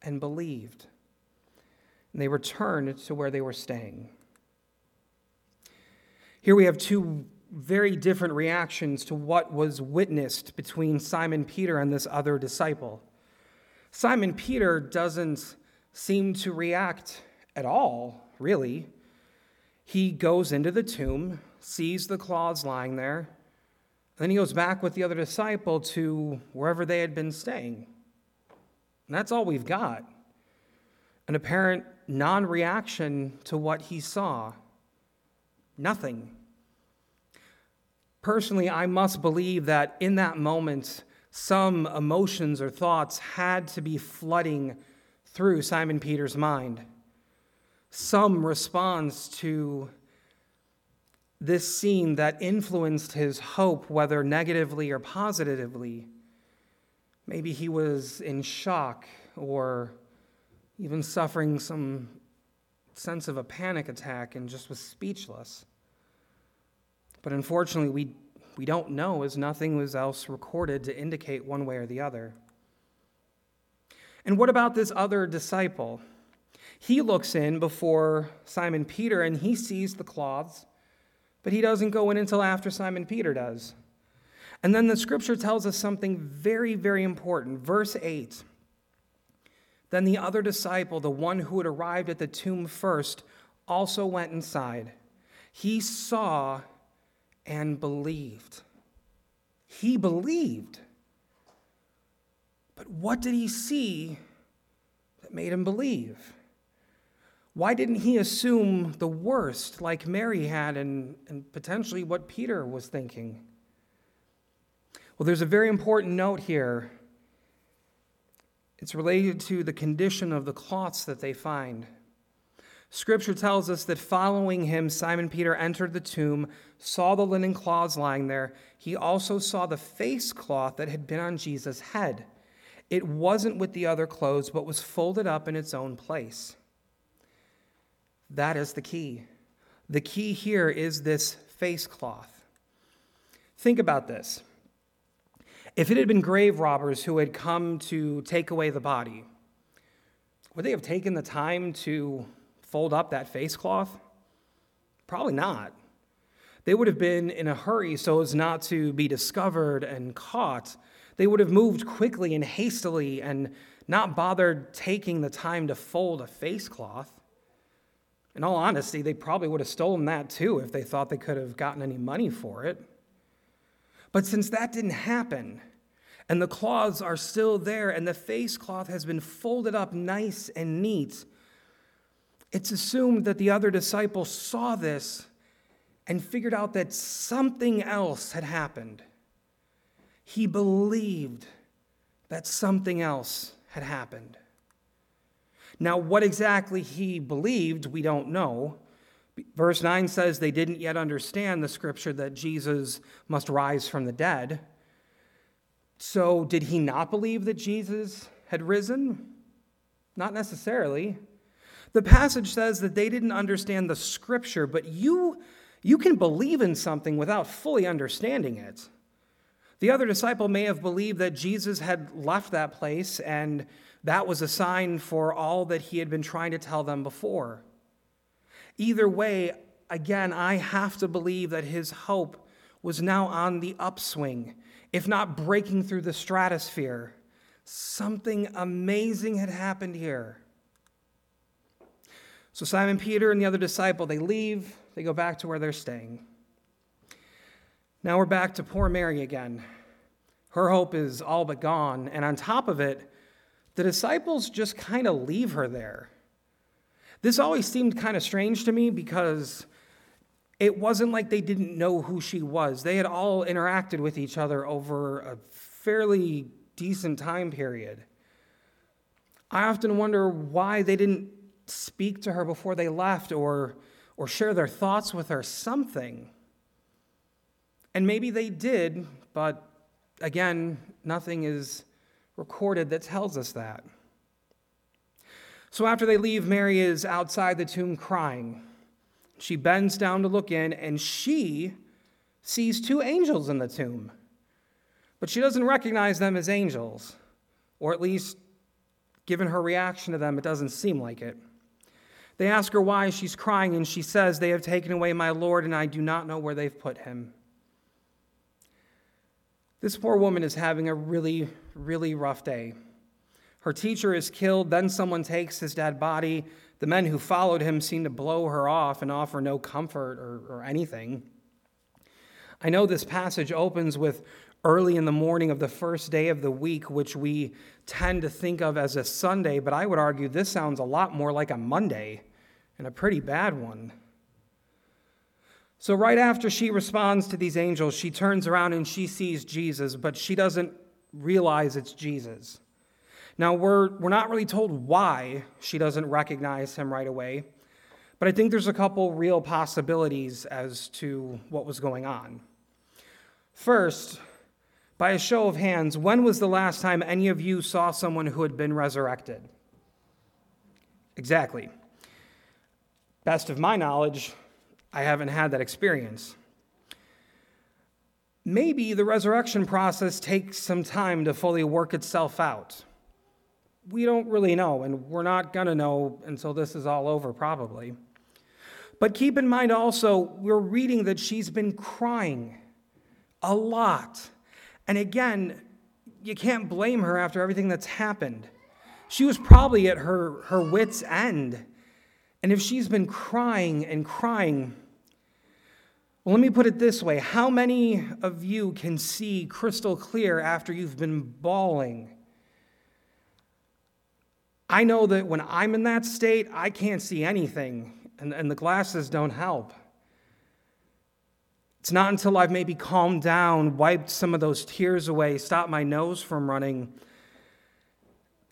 and believed. And they returned to where they were staying. Here we have two very different reactions to what was witnessed between Simon Peter and this other disciple. Simon Peter doesn't seem to react at all, really. He goes into the tomb, sees the cloths lying there. Then he goes back with the other disciple to wherever they had been staying. And that's all we've got. An apparent non-reaction to what he saw. Nothing. Personally, I must believe that in that moment, some emotions or thoughts had to be flooding through Simon Peter's mind. Some response to this scene that influenced his hope, whether negatively or positively. Maybe he was in shock or even suffering some sense of a panic attack and just was speechless. But unfortunately, we, we don't know, as nothing was else recorded to indicate one way or the other. And what about this other disciple? He looks in before Simon Peter and he sees the cloths, but he doesn't go in until after Simon Peter does. And then the scripture tells us something very, very important. Verse eight, then the other disciple, the one who had arrived at the tomb first, also went inside. He saw and believed. He believed. But what did he see that made him believe? Why didn't he assume the worst like Mary had and, and potentially what Peter was thinking? Well, there's a very important note here. It's related to the condition of the cloths that they find. Scripture tells us that following him, Simon Peter entered the tomb, saw the linen cloths lying there. He also saw the face cloth that had been on Jesus' head. It wasn't with the other clothes, but was folded up in its own place. That is the key. The key here is this face cloth. Think about this. If it had been grave robbers who had come to take away the body, would they have taken the time to fold up that face cloth? Probably not. They would have been in a hurry so as not to be discovered and caught. They would have moved quickly and hastily and not bothered taking the time to fold a face cloth. In all honesty, they probably would have stolen that too if they thought they could have gotten any money for it. But since that didn't happen, and the cloths are still there, and the face cloth has been folded up nice and neat, it's assumed that the other disciple saw this and figured out that something else had happened. He believed that something else had happened. Now, what exactly he believed, we don't know. Verse nine says they didn't yet understand the scripture that Jesus must rise from the dead. So did he not believe that Jesus had risen? Not necessarily. The passage says that they didn't understand the scripture, but you, you can believe in something without fully understanding it. The other disciple may have believed that Jesus had left that place, and that was a sign for all that he had been trying to tell them before. Either way, again, I have to believe that his hope was now on the upswing, if not breaking through the stratosphere, Something amazing had happened here. So Simon Peter and the other disciple, they leave. They go back to where they're staying. Now we're back to poor Mary again. Her hope is all but gone. And on top of it, the disciples just kind of leave her there. This always seemed kind of strange to me because it wasn't like they didn't know who she was. They had all interacted with each other over a fairly decent time period. I often wonder why they didn't speak to her before they left or, or share their thoughts with her, something. And maybe they did, but again, nothing is recorded that tells us that. So after they leave, Mary is outside the tomb crying. She bends down to look in, and she sees two angels in the tomb. But she doesn't recognize them as angels, or at least, given her reaction to them, it doesn't seem like it. They ask her why she's crying, and she says, "They have taken away my Lord, and I do not know where they've put him." This poor woman is having a really, really rough day. Her teacher is killed, then someone takes his dead body. The men who followed him seem to blow her off and offer no comfort or, or anything. I know this passage opens with early in the morning of the first day of the week, which we tend to think of as a Sunday, but I would argue this sounds a lot more like a Monday, and a pretty bad one. So right after she responds to these angels, she turns around and she sees Jesus, but she doesn't realize it's Jesus. Now, we're, we're not really told why she doesn't recognize him right away, but I think there's a couple real possibilities as to what was going on. First, by a show of hands, when was the last time any of you saw someone who had been resurrected? Exactly. Best of my knowledge, I haven't had that experience. Maybe the resurrection process takes some time to fully work itself out. We don't really know, and we're not going to know until this is all over, probably. But keep in mind also, we're reading that she's been crying a lot. And again, you can't blame her after everything that's happened. She was probably at her, her wit's end. And if she's been crying and crying, well, let me put it this way. How many of you can see crystal clear after you've been bawling? I know that when I'm in that state, I can't see anything, and, and the glasses don't help. It's not until I've maybe calmed down, wiped some of those tears away, stopped my nose from running,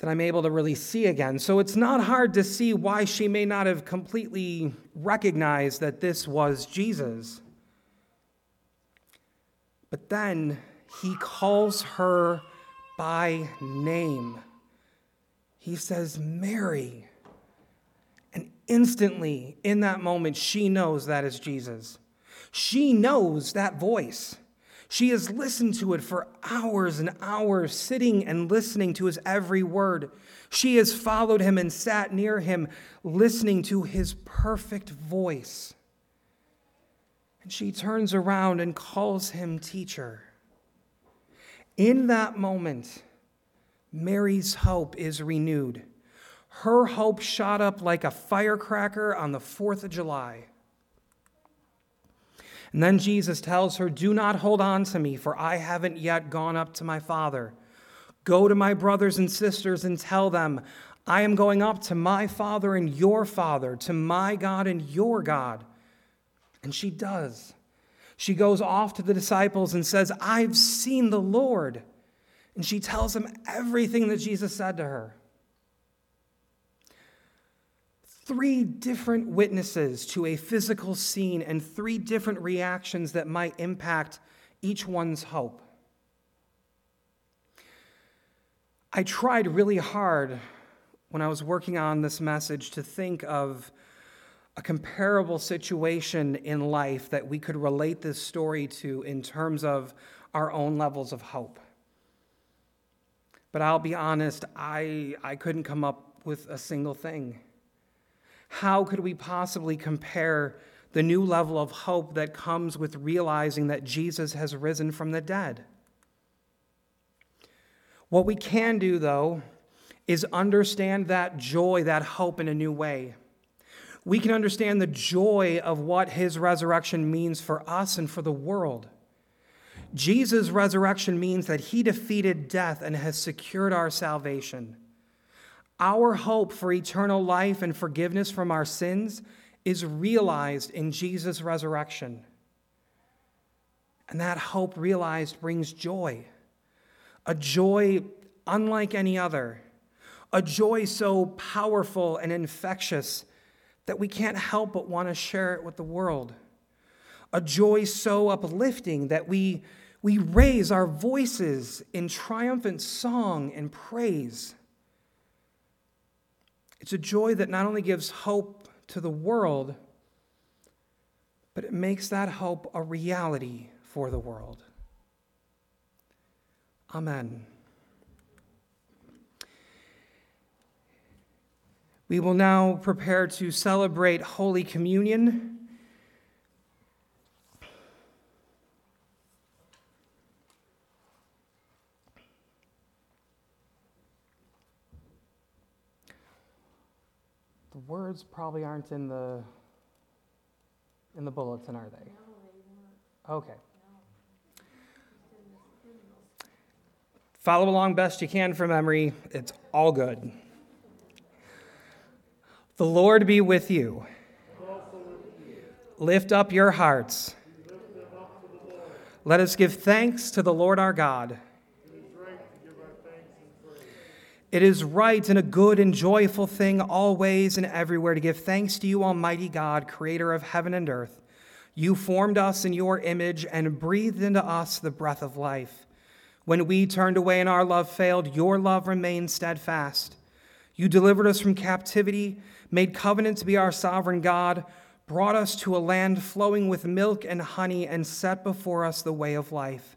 that I'm able to really see again. So it's not hard to see why she may not have completely recognized that this was Jesus. But then he calls her by name. He says, "Mary." And instantly, in that moment, she knows that is Jesus. She knows that voice. She has listened to it for hours and hours, sitting and listening to his every word. She has followed him and sat near him, listening to his perfect voice. And she turns around and calls him teacher. In that moment, Mary's hope is renewed. Her hope shot up like a firecracker on the fourth of July. And then Jesus tells her, "Do not hold on to me, for I haven't yet gone up to my Father. Go to my brothers and sisters and tell them, I am going up to my Father and your Father, to my God and your God." And she does. She goes off to the disciples and says, "I've seen the Lord." And she tells them everything that Jesus said to her. Three different witnesses to a physical scene and three different reactions that might impact each one's hope. I tried really hard when I was working on this message to think of a comparable situation in life that we could relate this story to in terms of our own levels of hope. But I'll be honest, I, I couldn't come up with a single thing. How could we possibly compare the new level of hope that comes with realizing that Jesus has risen from the dead? What we can do, though, is understand that joy, that hope in a new way. We can understand the joy of what his resurrection means for us and for the world. Jesus' resurrection means that he defeated death and has secured our salvation. Our hope for eternal life and forgiveness from our sins is realized in Jesus' resurrection. And that hope realized brings joy, a joy unlike any other, a joy so powerful and infectious that we can't help but want to share it with the world. A joy so uplifting that we, we raise our voices in triumphant song and praise. It's a joy that not only gives hope to the world, but it makes that hope a reality for the world. Amen. We will now prepare to celebrate Holy Communion. The words probably aren't in the in the bulletin, are they? Okay. Follow along best you can from memory. It's all good. The Lord be with you. Lift up your hearts. Let us give thanks to the Lord our God. It is right and a good and joyful thing always and everywhere to give thanks to you, Almighty God, creator of heaven and earth. You formed us in your image and breathed into us the breath of life. When we turned away and our love failed, your love remained steadfast. You delivered us from captivity, made covenant to be our sovereign God, brought us to a land flowing with milk and honey, and set before us the way of life.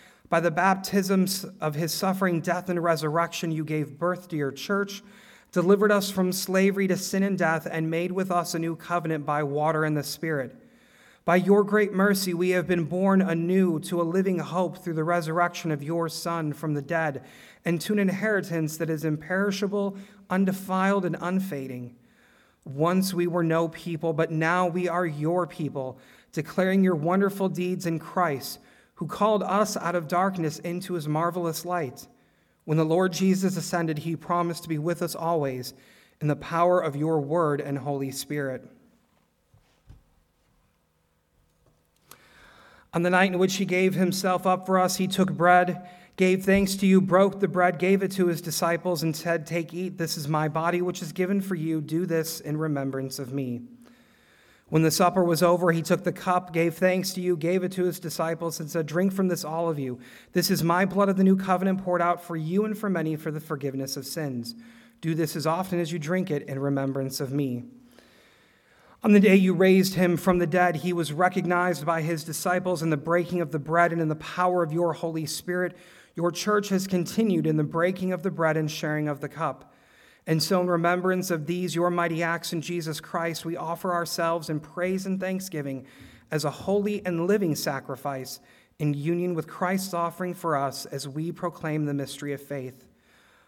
By the baptisms of his suffering, death, and resurrection, you gave birth to your church, delivered us from slavery to sin and death, and made with us a new covenant by water and the Spirit. By your great mercy, we have been born anew to a living hope through the resurrection of your Son from the dead, and to an inheritance that is imperishable, undefiled, and unfading. Once we were no people, but now we are your people, declaring your wonderful deeds in Christ, who called us out of darkness into his marvelous light. When the Lord Jesus ascended, he promised to be with us always in the power of your word and Holy Spirit. On the night in which he gave himself up for us, he took bread, gave thanks to you, broke the bread, gave it to his disciples, and said, "Take, eat, this is my body, which is given for you. Do this in remembrance of me." When the supper was over, he took the cup, gave thanks to you, gave it to his disciples, and said, "Drink from this, all of you. This is my blood of the new covenant poured out for you and for many for the forgiveness of sins. Do this as often as you drink it in remembrance of me." On the day you raised him from the dead, he was recognized by his disciples in the breaking of the bread and in the power of your Holy Spirit. Your church has continued in the breaking of the bread and sharing of the cup. And so in remembrance of these, your mighty acts in Jesus Christ, we offer ourselves in praise and thanksgiving as a holy and living sacrifice in union with Christ's offering for us as we proclaim the mystery of faith.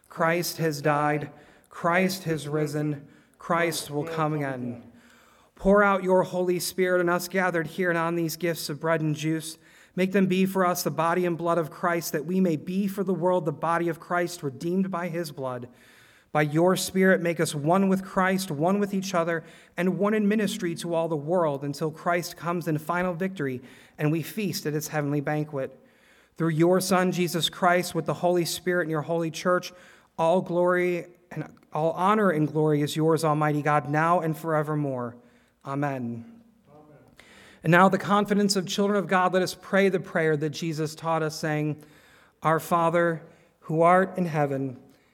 Christ has died. Christ has risen. Christ will come again. Pour out your Holy Spirit on us gathered here and on these gifts of bread and juice. Make them be for us the body and blood of Christ, that we may be for the world the body of Christ, redeemed by his blood. By your Spirit, make us one with Christ, one with each other, and one in ministry to all the world until Christ comes in final victory and we feast at his heavenly banquet. Through your Son, Jesus Christ, with the Holy Spirit and your holy church, all glory and all honor and glory is yours, Almighty God, now and forevermore. Amen. And now the confidence of children of God, let us pray the prayer that Jesus taught us, saying, Our Father, who art in heaven,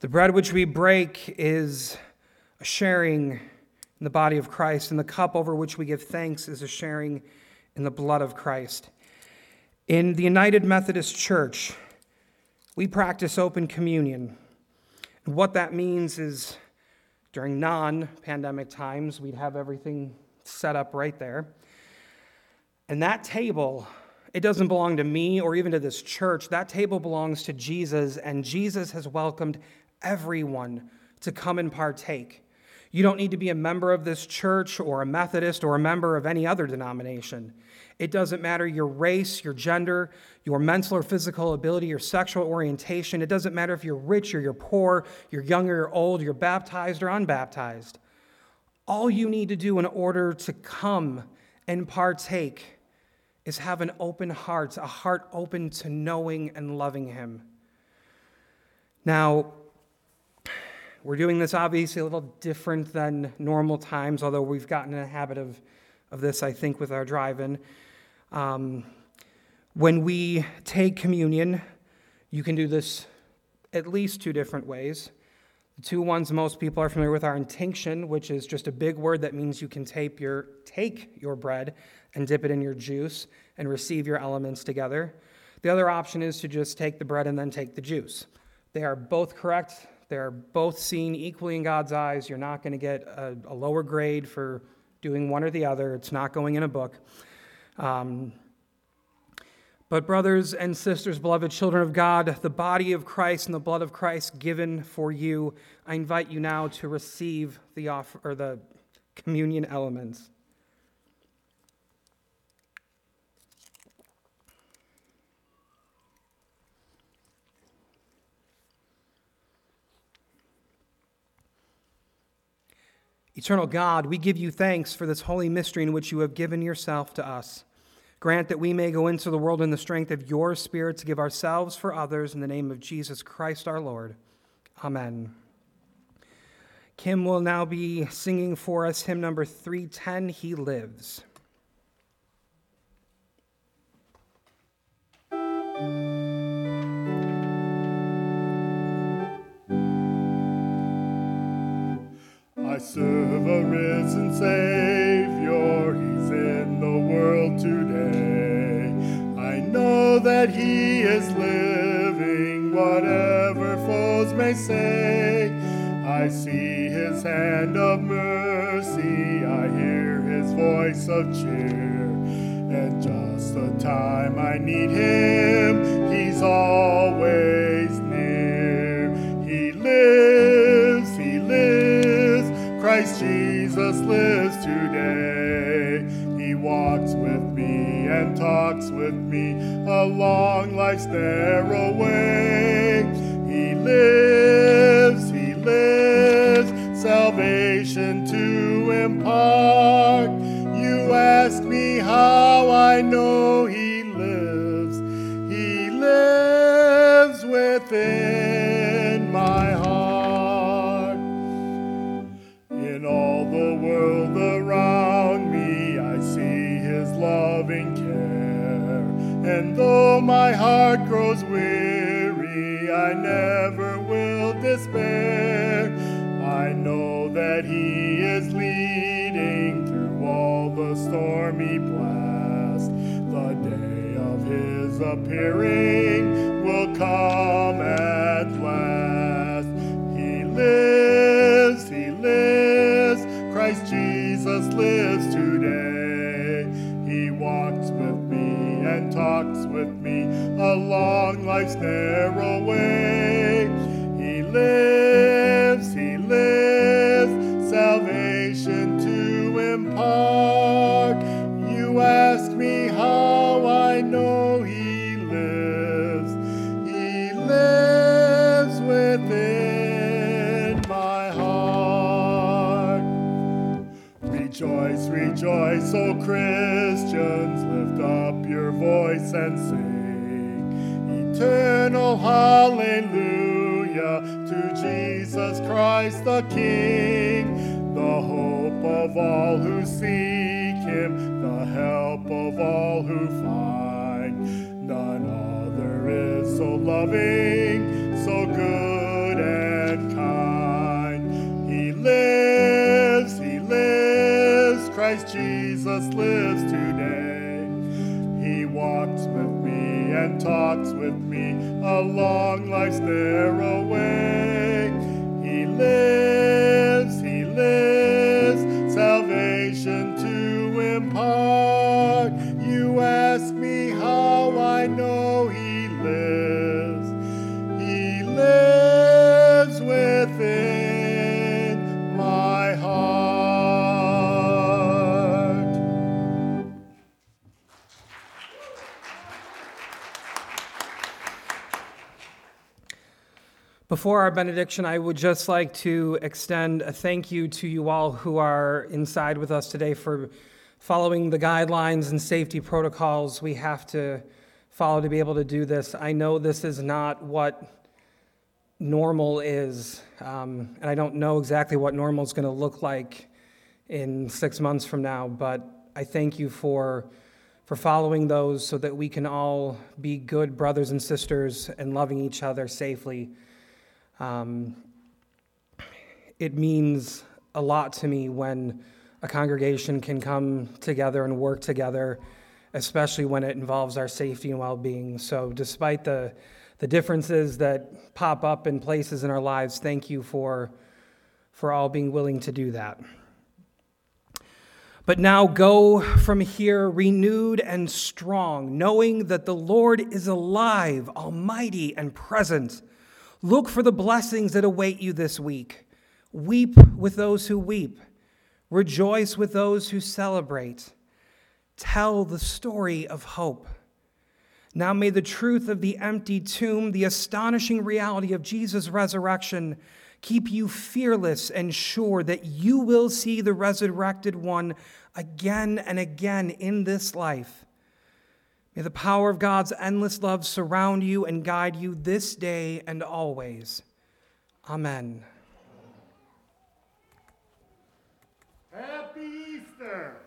The bread which we break is a sharing in the body of Christ, and the cup over which we give thanks is a sharing in the blood of Christ. In the United Methodist Church, we practice open communion. And what that means is, during non-pandemic times, we'd have everything set up right there. And that table, it doesn't belong to me or even to this church. That table belongs to Jesus, and Jesus has welcomed everyone to come and partake. You don't need to be a member of this church or a Methodist or a member of any other denomination. It doesn't matter your race, your gender, your mental or physical ability, your sexual orientation. It doesn't matter if you're rich or you're poor, you're young or you're old, you're baptized or unbaptized. All you need to do in order to come and partake is have an open heart, a heart open to knowing and loving Him. Now, we're doing this obviously a little different than normal times, although we've gotten in a habit of, of this, I think, with our drive-in. Um, when we take communion, you can do this at least two different ways. The two ones most people are familiar with are intinction, which is just a big word that means you can tape your, take your bread and dip it in your juice and receive your elements together. The other option is to just take the bread and then take the juice. They are both correct. They are both seen equally in God's eyes. You're not going to get a, a lower grade for doing one or the other. It's not going in a book. Um, But brothers and sisters, beloved children of God, the body of Christ and the blood of Christ given for you, I invite you now to receive the offer or the communion elements. Eternal God, we give you thanks for this holy mystery in which you have given yourself to us. Grant that we may go into the world in the strength of your Spirit to give ourselves for others in the name of Jesus Christ our Lord. Amen. Kim will now be singing for us hymn number three ten, He Lives. I serve a risen Savior, He's in the world today. I know that He is living, whatever foes may say. I see His hand of mercy, I hear His voice of cheer. At just the time I need Him, He's always near. He lives, He lives. Christ Jesus lives today. He walks with me and talks with me along life's narrow way. He lives, He lives, salvation to impart. You ask me how I know He lives. He lives within my heart. World around me, I see His loving care, and though my heart grows weary, I never will despair. I know that He is leading through all the stormy blast. The day of His appearing will come at last. He lives, He lives, Christ Jesus lives today. He walks with me and talks with me along life's narrow way. He lives, He lives, salvation to impart. You ask me how I know He lives. He lives. Rejoice, O Christians, lift up your voice and sing eternal hallelujah to Jesus Christ the King, the hope of all who seek him, the help of all who find. None other is so loving, so good and kind. He lives, he lives. Christ Jesus lives today. He walks with me and talks with me along life's narrow way. He lives, he lives, salvation to impart. You ask me how I know he lives. He lives within my heart. Before our benediction, I would just like to extend a thank you to you all who are inside with us today for following the guidelines and safety protocols we have to follow to be able to do this. I know this is not what normal is, um, and I don't know exactly what normal is going to look like in six months from now, but I thank you for for following those so that we can all be good brothers and sisters and loving each other safely. Um, it means a lot to me when a congregation can come together and work together, especially when it involves our safety and well-being. So despite the, the differences that pop up in places in our lives, thank you for, for all being willing to do that. But now go from here renewed and strong, knowing that the Lord is alive, almighty, and present. Look for the blessings that await you this week. Weep with those who weep. Rejoice with those who celebrate. Tell the story of hope. Now may the truth of the empty tomb, the astonishing reality of Jesus' resurrection, keep you fearless and sure that you will see the resurrected one again and again in this life. May the power of God's endless love surround you and guide you this day and always. Amen. Happy Easter!